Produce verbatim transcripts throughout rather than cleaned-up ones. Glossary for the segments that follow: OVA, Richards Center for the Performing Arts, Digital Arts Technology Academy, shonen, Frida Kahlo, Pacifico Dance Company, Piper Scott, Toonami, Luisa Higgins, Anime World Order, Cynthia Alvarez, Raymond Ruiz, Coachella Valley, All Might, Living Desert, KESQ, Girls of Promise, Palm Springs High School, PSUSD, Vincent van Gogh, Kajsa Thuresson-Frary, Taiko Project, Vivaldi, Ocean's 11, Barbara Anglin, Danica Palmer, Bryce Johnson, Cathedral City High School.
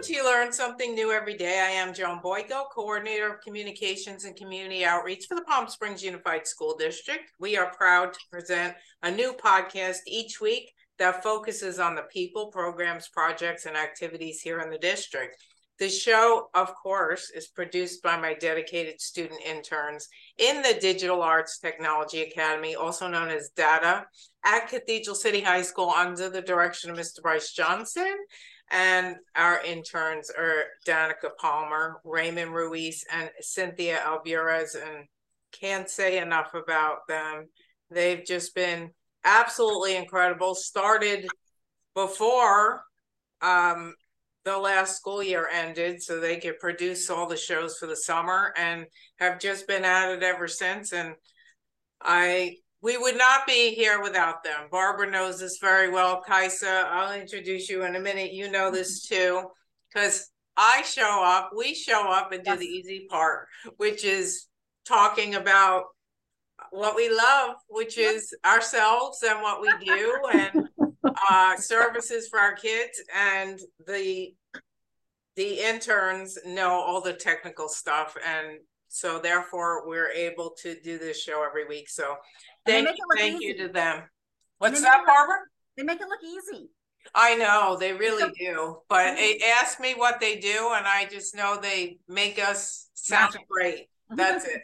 Welcome to You Learn Something New Every Day. I am Joan Boyko, Coordinator of Communications and Community Outreach for the Palm Springs Unified School District. We are proud to present a new podcast each week that focuses on the people, programs, projects, and activities here in the district. The show, of course, is produced by my dedicated student interns in the Digital Arts Technology Academy, also known as DATA, at Cathedral City High School under the direction of Mister Bryce Johnson. And our interns are Danica Palmer, Raymond Ruiz, and Cynthia Alvarez, and can't say enough about them. They've just been absolutely incredible. Started before um, the last school year ended so they could produce all the shows for the summer and have just been at it ever since. And I, we would not be here without them. Barbara knows this very well. Kajsa, I'll introduce you in a minute. You know this too, because I show up, we show up and do the easy part, which is talking about what we love, which is ourselves and what we do and uh, services for our kids, and the the interns know all the technical stuff, and so therefore we're able to do this show every week. So thank you, thank you to them. What's that, Barbara? They make it look easy. I know they really do, but ask me what they do and I just know they make us sound great. That's it.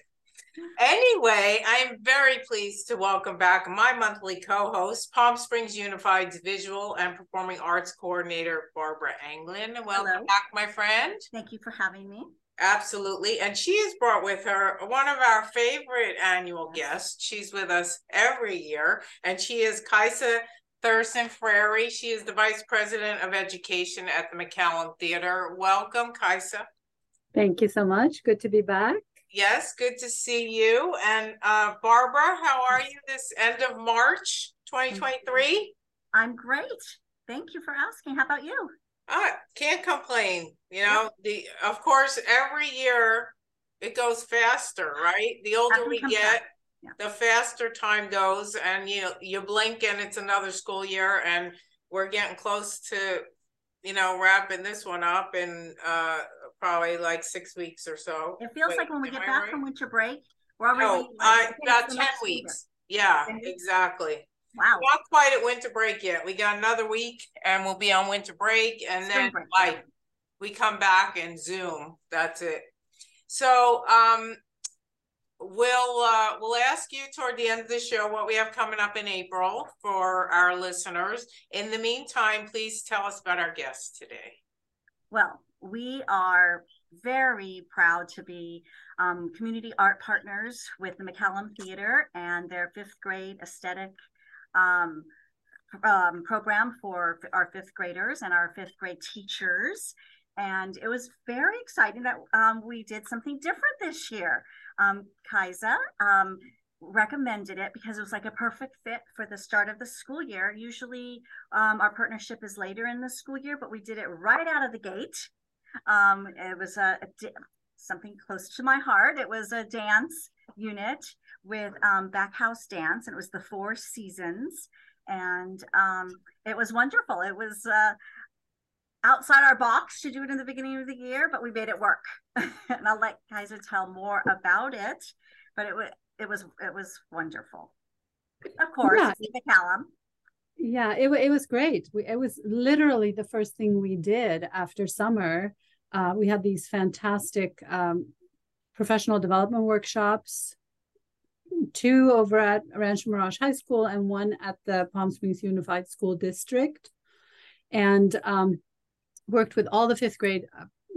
Anyway, I'm very pleased to welcome back my monthly co-host, Palm Springs Unified's Visual and Performing Arts Coordinator, Barbara Anglin. Welcome Hello. back, my friend. Thank you for having me. Absolutely. And she has brought with her one of our favorite annual guests. She's with us every year, and she is Kajsa Thuresson-Frary. She is the Vice President of Education at the McCallum Theater. Welcome, Kajsa. Thank you so much. Good to be back. Yes, good to see you. And uh, Barbara, how are you this end of March twenty twenty-three? I'm great. Thank you for asking. How about you? I can't complain. You know, the of course, every year it goes faster, right? The older we get, yeah. the faster time goes, and you you blink and it's another school year, and we're getting close to, you know, wrapping this one up and uh probably like six weeks or so. It feels Wait, like when we get I back right? from winter break, we're already oh, like, uh, about ten weeks. Yeah, yeah, exactly. Wow. Not quite at winter break yet. We got another week and we'll be on winter break. And Spring then break. like we come back and Zoom. That's it. So um we'll uh we'll ask you toward the end of the show what we have coming up in April for our listeners. In the meantime, please tell us about our guest today. Well, we are very proud to be um, community art partners with the McCallum Theater and their fifth grade aesthetic um, um, program for our fifth graders and our fifth grade teachers. And it was very exciting that um, we did something different this year. Um, Kajsa um, recommended it because it was like a perfect fit for the start of the school year. Usually um, our partnership is later in the school year, but we did it right out of the gate. Um, it was a, a di- something close to my heart. It was a dance unit with um, Backhausdance, and it was the Four Seasons, and um, it was wonderful. It was uh, outside our box to do it in the beginning of the year, but we made it work. And I'll let Kajsa tell more about it. But it was it was it was wonderful. Of course, yeah. McCallum. Yeah, it it was great. We, it was literally the first thing we did after summer. Uh, we had these fantastic um, professional development workshops, two over at Rancho Mirage High School and one at the Palm Springs Unified School District, and um, worked with all the fifth grade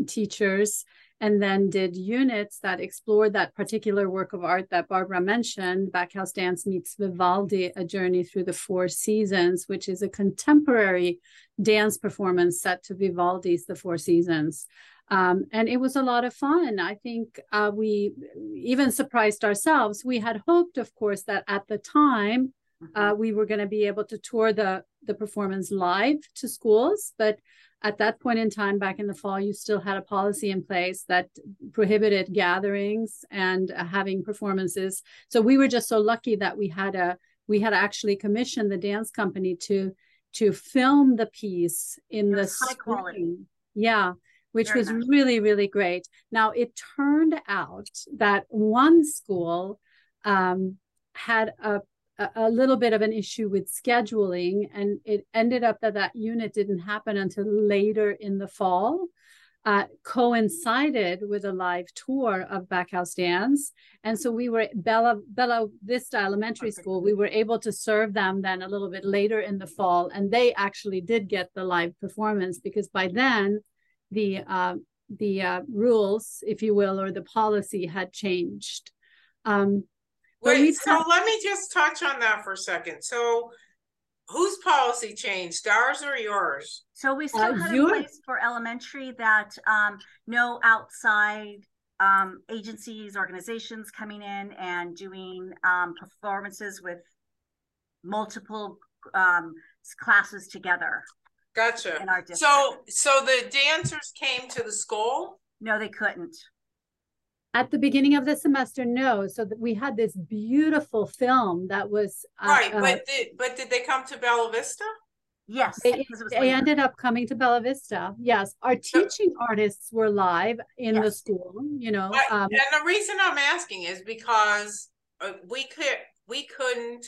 teachers, and then did units that explored that particular work of art that Barbara mentioned, Backhausdance meets Vivaldi, A Journey Through the Four Seasons, which is a contemporary dance performance set to Vivaldi's The Four Seasons. Um, and it was a lot of fun. I think uh, we even surprised ourselves. We had hoped, of course, that at the time, uh, we were going to be able to tour the, the performance live to schools, but at that point in time, back in the fall, you still had a policy in place that prohibited gatherings and uh, having performances. So we were just so lucky that we had a we had actually commissioned the dance company to to film the piece in the high quality. Yeah, which was really, really great. Now, it turned out that one school um, had a, a little bit of an issue with scheduling, and it ended up that that unit didn't happen until later in the fall. Uh, coincided with a live tour of Backhausdance. And so we were, Bella, Bella Vista Elementary School, we were able to serve them then a little bit later in the fall. And they actually did get the live performance, because by then the, uh, the uh, rules, if you will, or the policy had changed. Um, Wait, so let me just touch on that for a second. So whose policy changed, ours or yours? So we still uh, had a place for elementary that um, no outside um, agencies, organizations coming in and doing um, performances with multiple um, classes together. Gotcha. In our district. So, so the dancers came to the school? No, they couldn't. At the beginning of the semester, no. So that we had this beautiful film that was uh, right. But did, but did they come to Bella Vista? Yes, they, they ended up coming to Bella Vista. Yes, our teaching so, artists were live in yes. the school. You know, but, um, and the reason I'm asking is because we could we couldn't,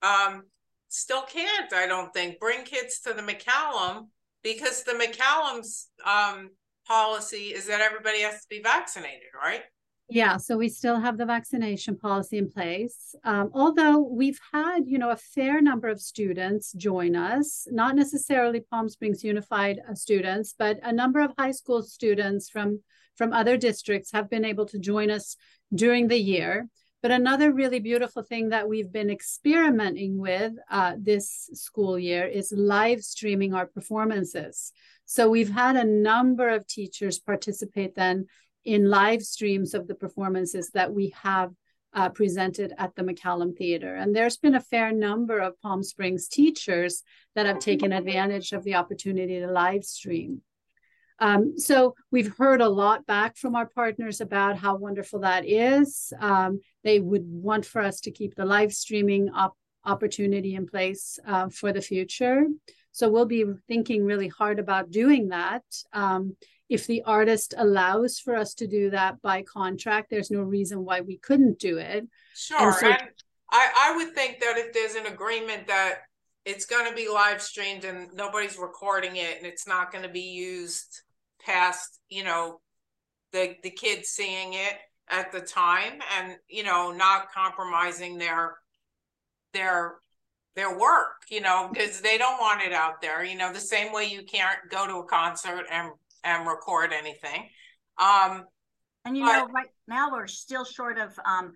um, still can't. I don't think bring kids to the McCallum, because the McCallum's um. policy is that everybody has to be vaccinated, right? Yeah, so we still have the vaccination policy in place. Um, although we've had, you know, a fair number of students join us, not necessarily Palm Springs Unified uh, students, but a number of high school students from, from other districts have been able to join us during the year. But another really beautiful thing that we've been experimenting with uh, this school year is live streaming our performances. So we've had a number of teachers participate then in live streams of the performances that we have uh, presented at the McCallum Theater. And there's been a fair number of Palm Springs teachers that have taken advantage of the opportunity to live stream. Um, so we've heard a lot back from our partners about how wonderful that is. Um, they would want for us to keep the live streaming op opportunity in place uh, for the future. So we'll be thinking really hard about doing that. Um, if the artist allows for us to do that by contract, there's no reason why we couldn't do it. Sure. And, so and I, I would think that if there's an agreement that it's going to be live streamed and nobody's recording it and it's not going to be used past, you know, the the kids seeing it at the time, and, you know, not compromising their their their work, you know, because they don't want it out there, you know, the same way you can't go to a concert and and record anything. Um and you but, know right now we're still short of um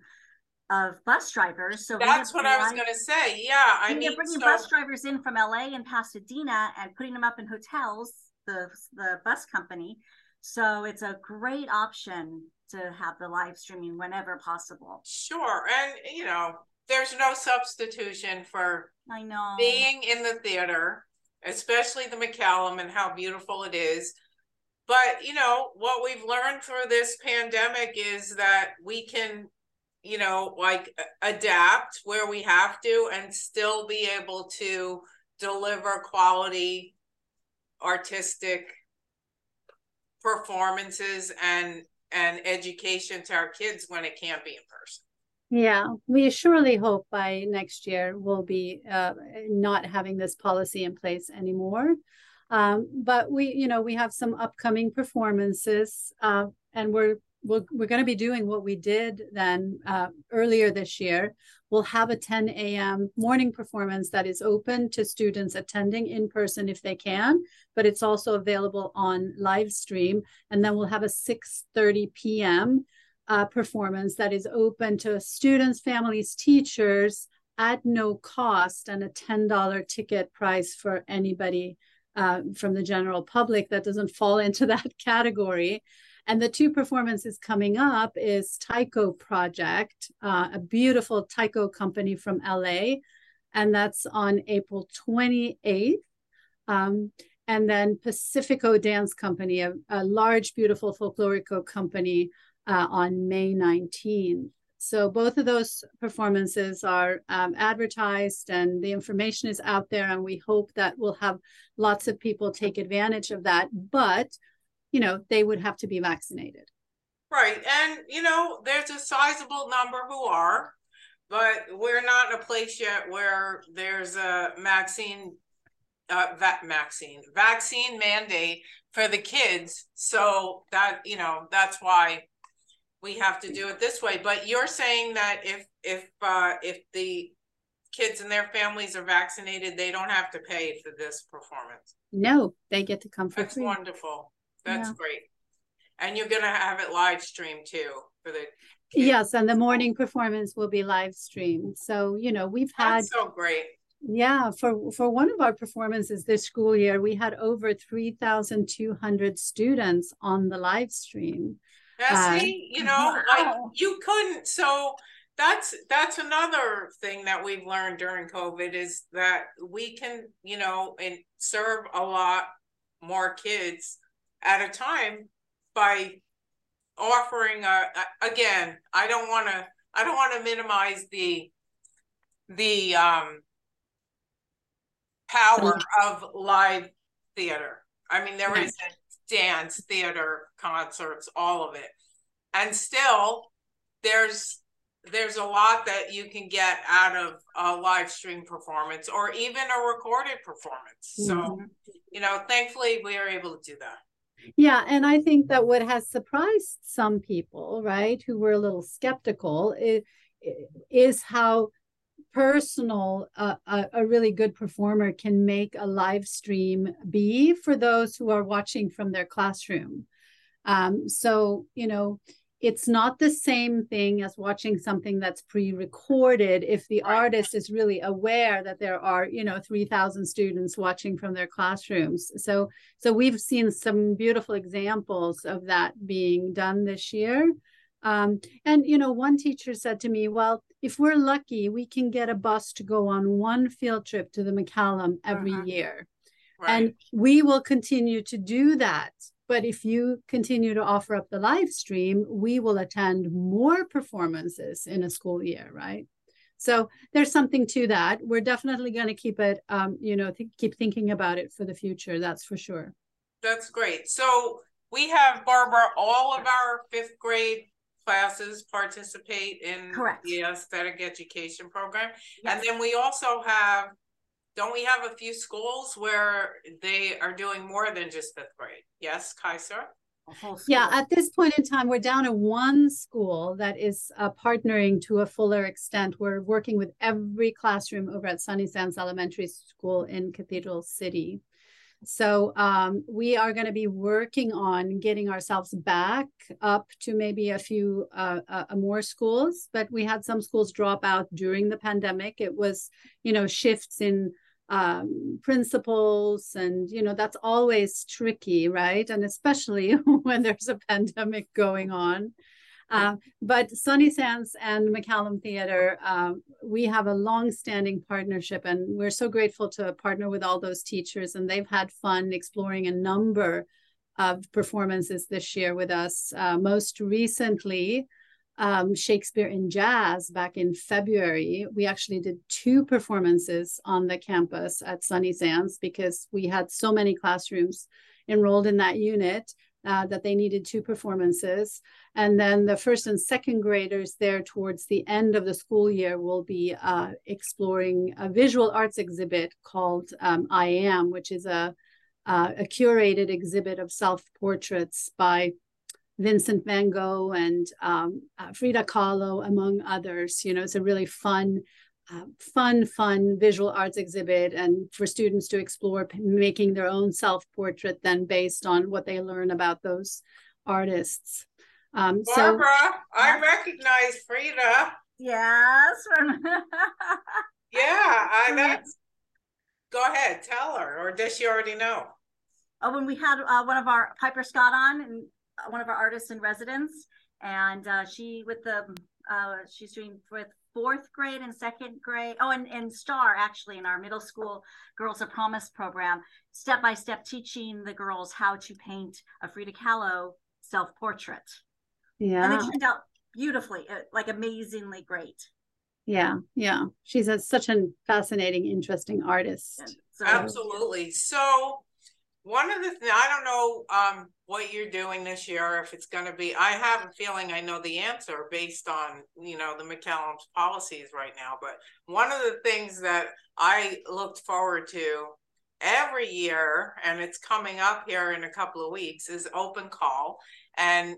of bus drivers, so that's what I was going to say. Yeah, I mean, bringing so, bus drivers in from L A and Pasadena and putting them up in hotels, the the bus company. So it's a great option to have the live streaming whenever possible. Sure, and you know, there's no substitution for I know being in the theater, especially the McCallum and how beautiful it is. But you know what we've learned through this pandemic is that we can, you know, like adapt where we have to and still be able to deliver quality artistic performances and and education to our kids when it can't be in person. Yeah, we surely hope by next year we'll be uh, not having this policy in place anymore. Um, but we, you know, we have some upcoming performances uh, and we're We're, we're going to be doing what we did then uh, earlier this year. We'll have a ten A M morning performance that is open to students attending in person if they can, but it's also available on live stream. And then we'll have a six thirty P M uh, performance that is open to students, families, teachers at no cost, and a ten dollar ticket price for anybody uh, from the general public that doesn't fall into that category. And the two performances coming up is Taiko Project, uh, a beautiful taiko company from L A, and that's on April twenty-eighth. Um, and then Pacifico Dance Company, a, a large, beautiful folklorico company uh, on May nineteenth. So both of those performances are um, advertised and the information is out there, and we hope that we'll have lots of people take advantage of that. But you know, they would have to be vaccinated. Right. And, you know, there's a sizable number who are, but we're not in a place yet where there's a vaccine, uh, va- vaccine, vaccine mandate for the kids. So that, you know, that's why we have to do it this way. But you're saying that if, if, uh, if the kids and their families are vaccinated, they don't have to pay for this performance. No, they get to come for that's free. That's wonderful. That's yeah. great. And you're going to have it live streamed too for the kids. Yes, and the morning performance will be live streamed. So, you know, we've had that's so great. Yeah, for for one of our performances this school year, we had over three thousand two hundred students on the live stream. Yeah, see, uh, you know, wow. like you couldn't. So that's that's another thing that we've learned during COVID is that we can, you know, and serve a lot more kids at a time by offering a, a again, I don't want to, I don't want to minimize the, the um, power of live theater. I mean, there is a dance, theater, concerts, all of it. And still there's, there's a lot that you can get out of a live stream performance or even a recorded performance. So, mm-hmm. you know, thankfully we are able to do that. Yeah. And I think that what has surprised some people, right, who were a little skeptical is, is how personal uh, a, a really good performer can make a live stream be for those who are watching from their classroom. Um, so, you know, it's not the same thing as watching something that's pre-recorded if the artist is really aware that there are, you know, three thousand students watching from their classrooms. So, so we've seen some beautiful examples of that being done this year. Um, and, you know, one teacher said to me, well, if we're lucky, we can get a bus to go on one field trip to the McCallum every uh-huh. year. Right. And we will continue to do that. But if you continue to offer up the live stream, we will attend more performances in a school year, right? So there's something to that. We're definitely going to keep it, um, you know, th- keep thinking about it for the future. That's for sure. That's great. So we have, Barbara, all of our fifth grade classes participate in Correct. the aesthetic education program. Yes. And then we also have, don't we have a few schools where they are doing more than just fifth grade? Yes, Kajsa? Yeah, at this point in time, we're down to one school that is uh, partnering to a fuller extent. We're working with every classroom over at Sunny Sands Elementary School in Cathedral City. So um, we are going to be working on getting ourselves back up to maybe a few uh, uh, more schools, but we had some schools drop out during the pandemic. It was, you know, shifts in um principles, and you know that's always tricky, right? And especially when there's a pandemic going on. Uh, but Sunny Sands and McCallum Theater, uh, we have a long-standing partnership, and we're so grateful to partner with all those teachers, and they've had fun exploring a number of performances this year with us. Uh, most recently, Um, Shakespeare in Jazz back in February. We actually did two performances on the campus at Sunny Sands because we had so many classrooms enrolled in that unit uh, that they needed two performances. And then the first and second graders there towards the end of the school year will be uh, exploring a visual arts exhibit called um, I Am, which is a, uh, a curated exhibit of self-portraits by Vincent van Gogh and um, uh, Frida Kahlo, among others. You know, it's a really fun, uh, fun, fun visual arts exhibit, and for students to explore p- making their own self-portrait then based on what they learn about those artists. Um, Barbara, so, I recognize Frida. Yes. yeah, I, that's, go ahead, tell her, or does she already know? Oh, when we had uh, one of our Piper Scott on, and one of our artists in residence, and uh, she with the uh, she's doing with fourth grade and second grade. Oh, and, and Star actually in our middle school Girls of Promise program, step by step teaching the girls how to paint a Frida Kahlo self portrait. Yeah, and it turned out beautifully, like amazingly great. Yeah, yeah, she's a, such a fascinating, interesting artist. So, absolutely. So one of the things, I don't know um, what you're doing this year, if it's going to be, I have a feeling I know the answer based on, you know, the McCallum's policies right now. But one of the things that I looked forward to every year, and it's coming up here in a couple of weeks, is open call. And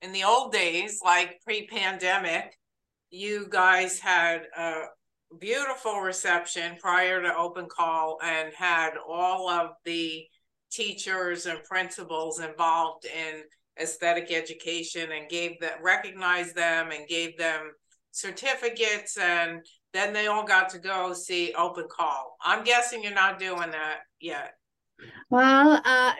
in the old days, like pre-pandemic, you guys had a beautiful reception prior to open call and had all of the teachers and principals involved in aesthetic education and gave that, recognized them and gave them certificates, and then they all got to go see open call. I'm guessing you're not doing that yet. Well, uh,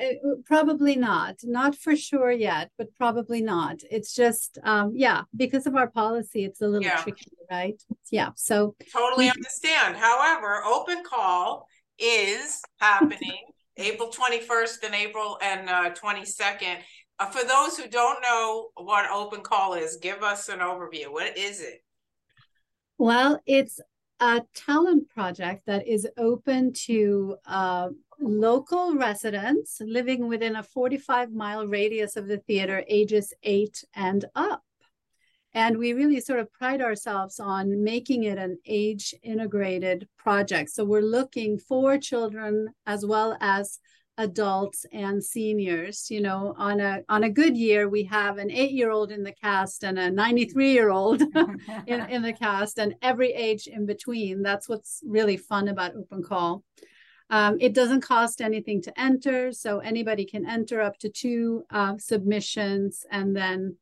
probably not. Not for sure yet, but probably not. It's just, um, yeah, because of our policy, it's a little yeah. tricky, right? Yeah, so. Totally understand. However, open call is happening April twenty-first and April and uh, twenty-second. Uh, for those who don't know what open call is, give us an overview. What is it? Well, it's a talent project that is open to uh, local residents living within a forty-five mile radius of the theater, ages eight and up. And we really sort of pride ourselves on making it an age integrated project. So we're looking for children as well as adults and seniors. You know, on a on a good year, we have an eight-year-old in the cast and a ninety-three-year-old in, in the cast, and every age in between. That's what's really fun about Open Call. Um, it doesn't cost anything to enter, so anybody can enter up to two uh, submissions, and then,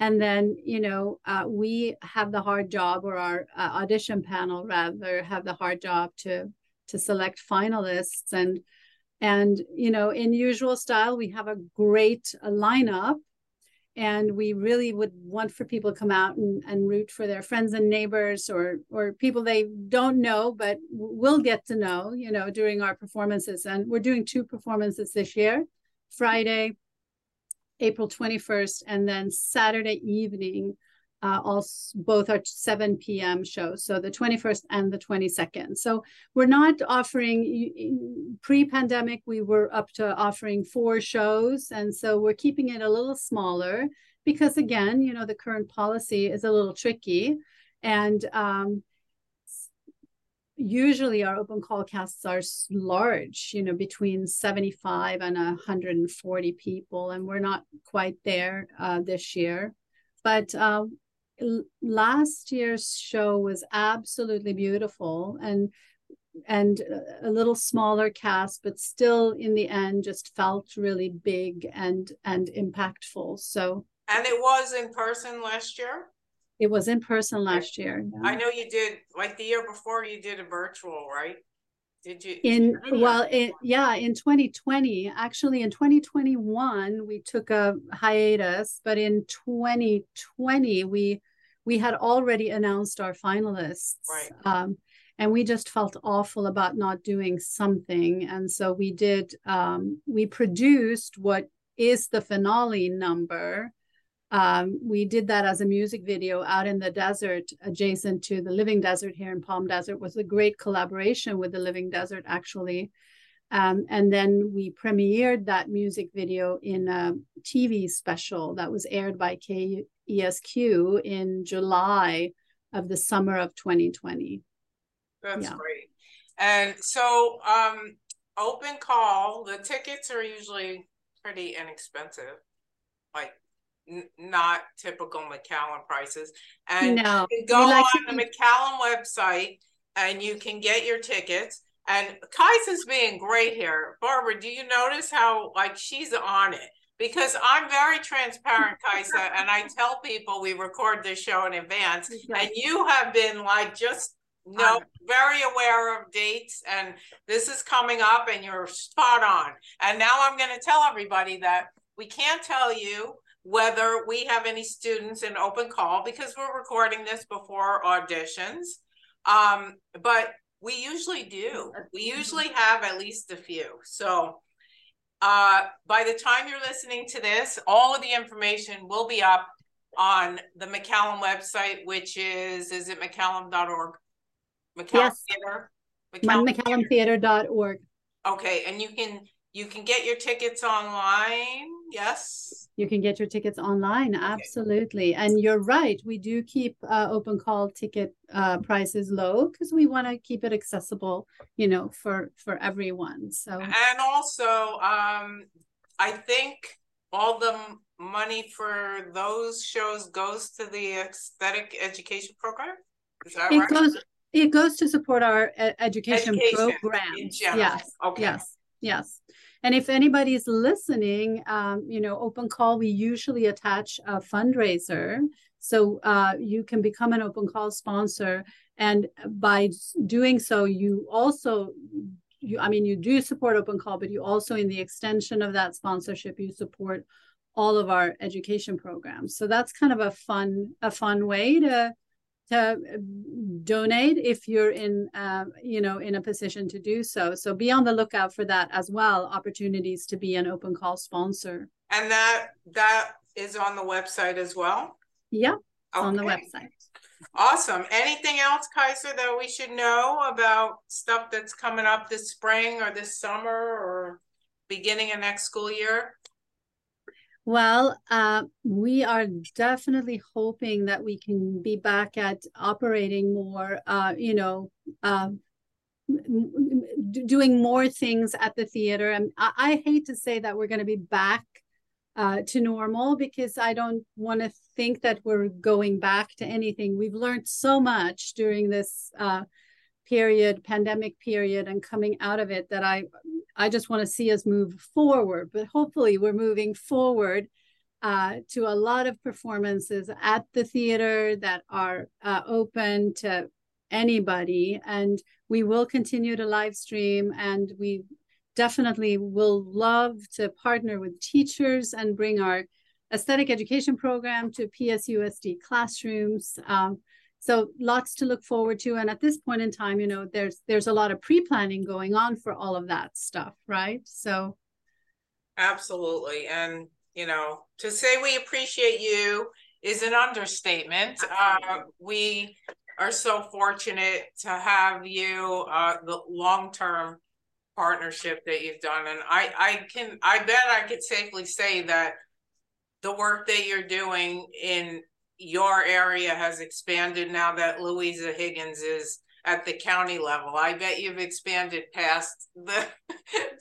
and then you know, uh, we have the hard job, or our uh, audition panel rather, have the hard job to to select finalists, and and you know, in usual style, we have a great uh, lineup. And we really would want for people to come out and, and root for their friends and neighbors, or or people they don't know, but will get to know, you know, during our performances. And we're doing two performances this year, Friday, April twenty-first, and then Saturday evening, uh, also, both are seven p m shows, so the twenty-first and the twenty-second. So we're not offering, pre-pandemic, we were up to offering four shows, and so we're keeping it a little smaller, because again, you know, the current policy is a little tricky, and um, usually our open call casts are large, you know, between seventy-five and one hundred forty people, and we're not quite there uh, this year. But um, last year's show was absolutely beautiful, and and a little smaller cast, but still in the end just felt really big and and impactful. So, and it was in person last year? It was in person last year. Yeah. I know you did, like the year before you did a virtual, right? Did you? In did you well, it, yeah, in twenty twenty, actually in twenty twenty-one, we took a hiatus, but in twenty twenty, we we had already announced our finalists, right. um, and we just felt awful about not doing something, and so we did. Um, we produced what is the finale number. Um, we did that as a music video out in the desert, adjacent to the Living Desert here in Palm Desert. It was a great collaboration with the Living Desert, actually. Um, and then we premiered that music video in a T V special that was aired by K E S Q in July of the summer of twenty twenty. That's yeah. great. And so um, open call, the tickets are usually pretty inexpensive, like not typical McCallum prices, and no, you can go like on the McCallum website and you can get your tickets. And Kajsa's being great here. Barbara, do you notice how like she's on it? Because I'm very transparent, Kajsa, and I tell people we record this show in advance, exactly. And you have been like just no um, very aware of dates, and this is coming up and you're spot on. And now I'm going to tell everybody that we can't tell you whether we have any students in open call because we're recording this before auditions, um but we usually do we usually have at least a few. So uh by the time you're listening to this, all of the information will be up on the McCallum website, which is is it McCallum dot org? McCallum yes. Theater? McCallum, McCallum Theater dot org. Okay, and you can You can get your tickets online. Yes. You can get your tickets online. Absolutely. Okay. And you're right. We do keep uh, open call ticket uh, prices low because we want to keep it accessible, you know, for, for everyone. So, and also, um, I think all the money for those shows goes to the aesthetic education program. Is that it right? Goes, it goes to support our education, education program. Yes. Okay. Yes. Yes. And if anybody's listening, um, you know, open call, we usually attach a fundraiser. So uh, you can become an open call sponsor. And by doing so, you also, you, I mean, you do support open call, but you also, in the extension of that sponsorship, you support all of our education programs. So that's kind of a fun, a fun way to to donate if you're in, uh, you know, in a position to do so. So be on the lookout for that as well, opportunities to be an open call sponsor. And that that is on the website as well? Yeah, okay. On the website. Awesome. Anything else, Kajsa, that we should know about stuff that's coming up this spring or this summer or beginning of next school year? Well, uh, we are definitely hoping that we can be back at operating more, uh, you know, uh, doing more things at the theater. And I, I hate to say that we're going to be back uh, to normal, because I don't want to think that we're going back to anything. We've learned so much during this uh, period, pandemic period, and coming out of it, that I I just want to see us move forward, but hopefully we're moving forward uh, to a lot of performances at the theater that are uh, open to anybody. And we will continue to live stream, and we definitely will love to partner with teachers and bring our aesthetic education program to P S U S D classrooms. Um, So lots to look forward to. And at this point in time, you know, there's there's a lot of pre-planning going on for all of that stuff, right? So. Absolutely. And, you know, to say we appreciate you is an understatement. Uh, we are so fortunate to have you, uh, the long-term partnership that you've done. And I, I can, I bet I could safely say that the work that you're doing in your area has expanded now that Luisa Higgins is at the county level. I bet you've expanded past the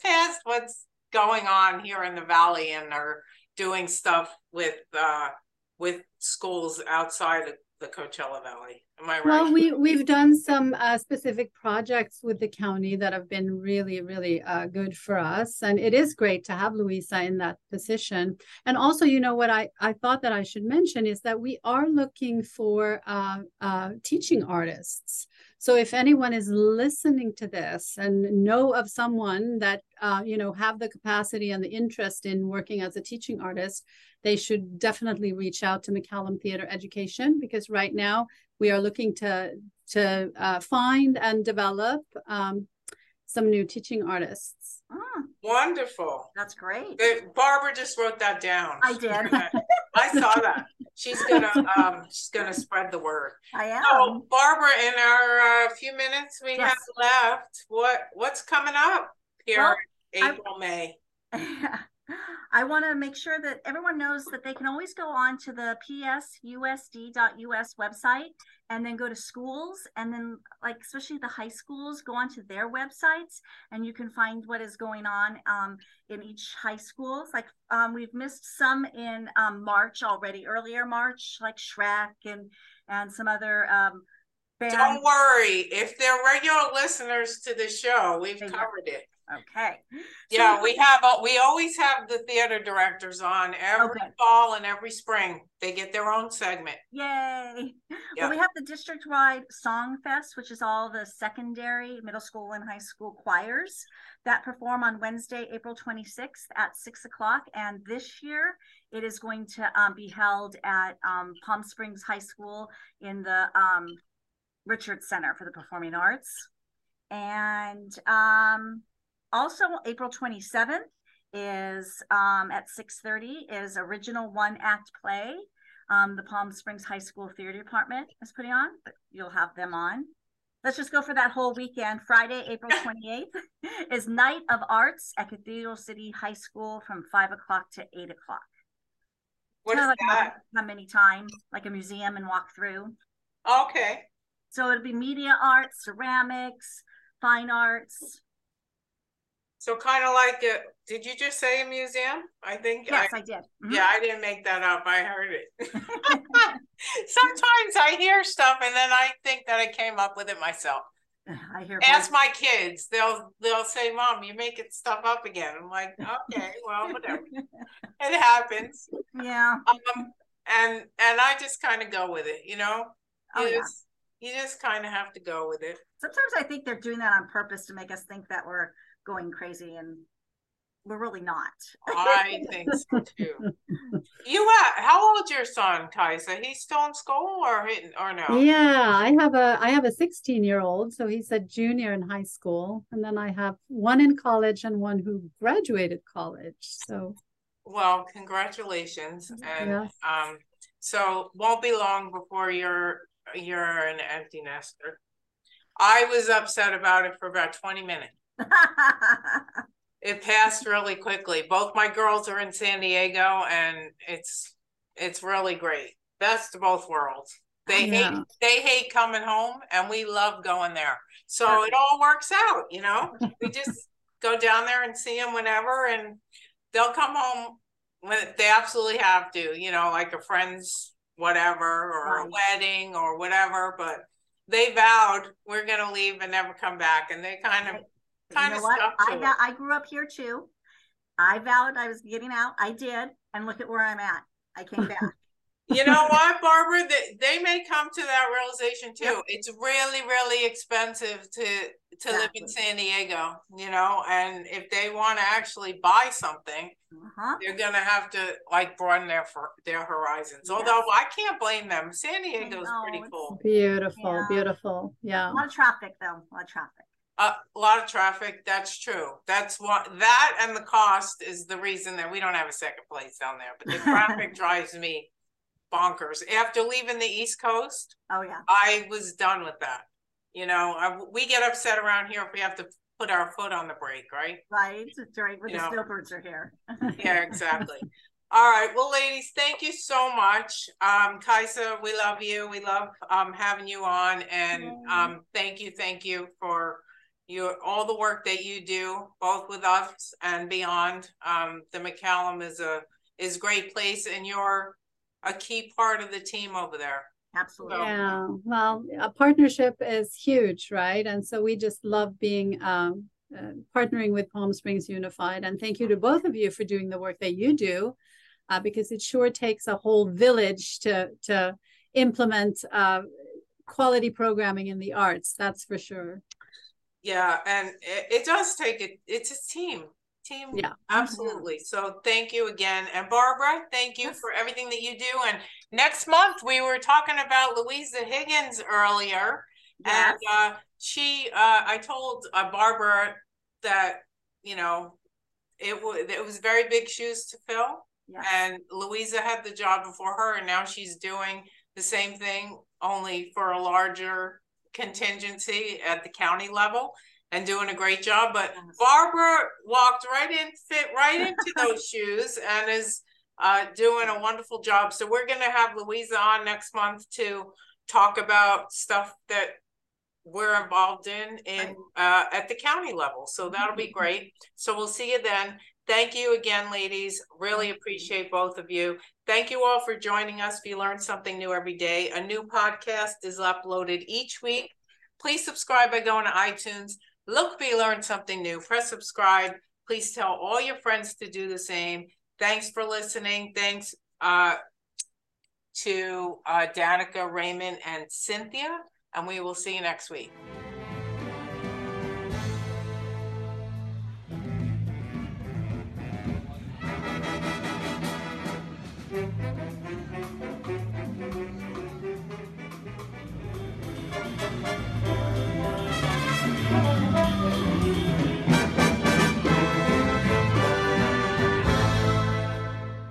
past what's going on here in the valley, and are doing stuff with uh, with schools outside of the Coachella Valley. Am I right? Well, we we've done some uh, specific projects with the county that have been really, really uh, good for us, and it is great to have Luisa in that position. And also, you know, what I I thought that I should mention is that we are looking for uh, uh, teaching artists. So if anyone is listening to this and know of someone that uh, you know, have the capacity and the interest in working as a teaching artist, they should definitely reach out to McCallum Theater Education, because right now we are looking to, to uh, find and develop um, some new teaching artists. Ah, wonderful. That's great. Barbara just wrote that down. I did. I saw that. She's gonna um, she's gonna spread the word. I am. Oh, Barbara, in our uh, few minutes we yes. have left, what what's coming up here well, in April, I, May? I want to make sure that everyone knows that they can always go on to the P S U S D dot U S website, and then go to schools, and then, like, especially the high schools, go onto their websites, and you can find what is going on um, in each high school. Like, um, we've missed some in um, March already, earlier March, like Shrek and, and some other um, bands. Don't worry. If they're regular listeners to the show, we've yeah. covered it. Okay. Yeah, so, we have, a, we always have the theater directors on every okay. fall and every spring. They get their own segment. Yay. Yep. Well, we have the district-wide Song Fest, which is all the secondary, middle school and high school choirs that perform on Wednesday, April twenty-sixth at six o'clock. And this year it is going to um, be held at um, Palm Springs High School in the um, Richards Center for the Performing Arts. And, um, also, April twenty-seventh is um, at six thirty is original one act play. Um, the Palm Springs High School Theater Department is putting on, but you'll have them on. let's just go for that whole weekend. Friday, April twenty-eighth is Night of Arts at Cathedral City High School from five o'clock to eight o'clock. What is that? Come anytime, like a museum, and walk through. Okay. So it'll be media arts, ceramics, fine arts. So kind of like, a, did you just say a museum? I think. Yes, I, I did. Mm-hmm. Yeah, I didn't make that up. I heard it. Sometimes I hear stuff and then I think that I came up with it myself. I hear. Ask my kids. They'll they'll say, "Mom, you're making stuff up again." I'm like, "Okay, well, whatever. It happens." Yeah. Um, and and I just kind of go with it, you know. Oh, you yeah. Just, you just kind of have to go with it. Sometimes I think they're doing that on purpose to make us think that we're going crazy, and we're really not. I think so too. You uh, how old's your son, Kajsa? He's still in school or or no? Yeah, I have a I have a sixteen year old, so he's a junior in high school, and then I have one in college and one who graduated college. So, well, congratulations, and yeah. um, so won't be long before you're you're an empty nester. I was upset about it for about twenty minutes. It passed really quickly. Both my girls are in San Diego, and it's it's really great. Best of both worlds. They yeah. hate they hate coming home, and we love going there. So Perfect. It all works out, you know. We just go down there and see them whenever, and they'll come home when they absolutely have to, you know, like a friend's whatever or right. a wedding or whatever. But they vowed we're gonna leave and never come back, and they kind of. Kind you know what? I, got, I grew up here too. I vowed I was getting out. I did. And look at where I'm at. I came back. You know what, Barbara? They, they may come to that realization too. Yep. It's really, really expensive to, to exactly. live in San Diego, you know, and if they want to actually buy something, uh-huh. they're going to have to like broaden their, their horizons. Yes. Although I can't blame them. San Diego's pretty cool. Beautiful, yeah. beautiful. Yeah. A lot of traffic though. A lot of traffic. Uh, a lot of traffic. That's true. That's what that and the cost is the reason that we don't have a second place down there. But the traffic drives me bonkers. After leaving the East Coast, oh yeah, I was done with that. You know, I, we get upset around here if we have to put our foot on the brake, right? Right. That's right. When you the know? Snowbirds are here. Yeah, exactly. All right. Well, ladies, thank you so much. Um, Kajsa, we love you. We love um having you on, and Yay. um, thank you, thank you for. You, all the work that you do, both with us and beyond. Um, the McCallum is a is great place, and you're a key part of the team over there. Absolutely. So. Yeah. Well, a partnership is huge, right? And so we just love being um, uh, partnering with Palm Springs Unified. And thank you to both of you for doing the work that you do, uh, because it sure takes a whole village to to implement uh, quality programming in the arts. That's for sure. Yeah, and it, it does take it. It's a team. Team. Yeah, absolutely. So thank you again. And Barbara, thank you for everything that you do. And next month, we were talking about Luisa Higgins earlier. Yes. And uh, she, uh, I told uh, Barbara that, you know, it, w it was very big shoes to fill. Yes. And Luisa had the job before her, and now she's doing the same thing, only for a larger contingency at the county level, and doing a great job. But Barbara walked right in, fit right into those shoes, and is uh, doing a wonderful job. So we're going to have Luisa on next month to talk about stuff that we're involved in, in uh, at the county level. So that'll be great. So we'll see you then. Thank you again, ladies. Really appreciate both of you. Thank you all for joining us. We learn something new every day. A new podcast is uploaded each week. Please subscribe by going to iTunes. Look, we learn something new. Press subscribe. Please tell all your friends to do the same. Thanks for listening. Thanks uh, to uh, Danica, Raymond, and Cynthia. And we will see you next week.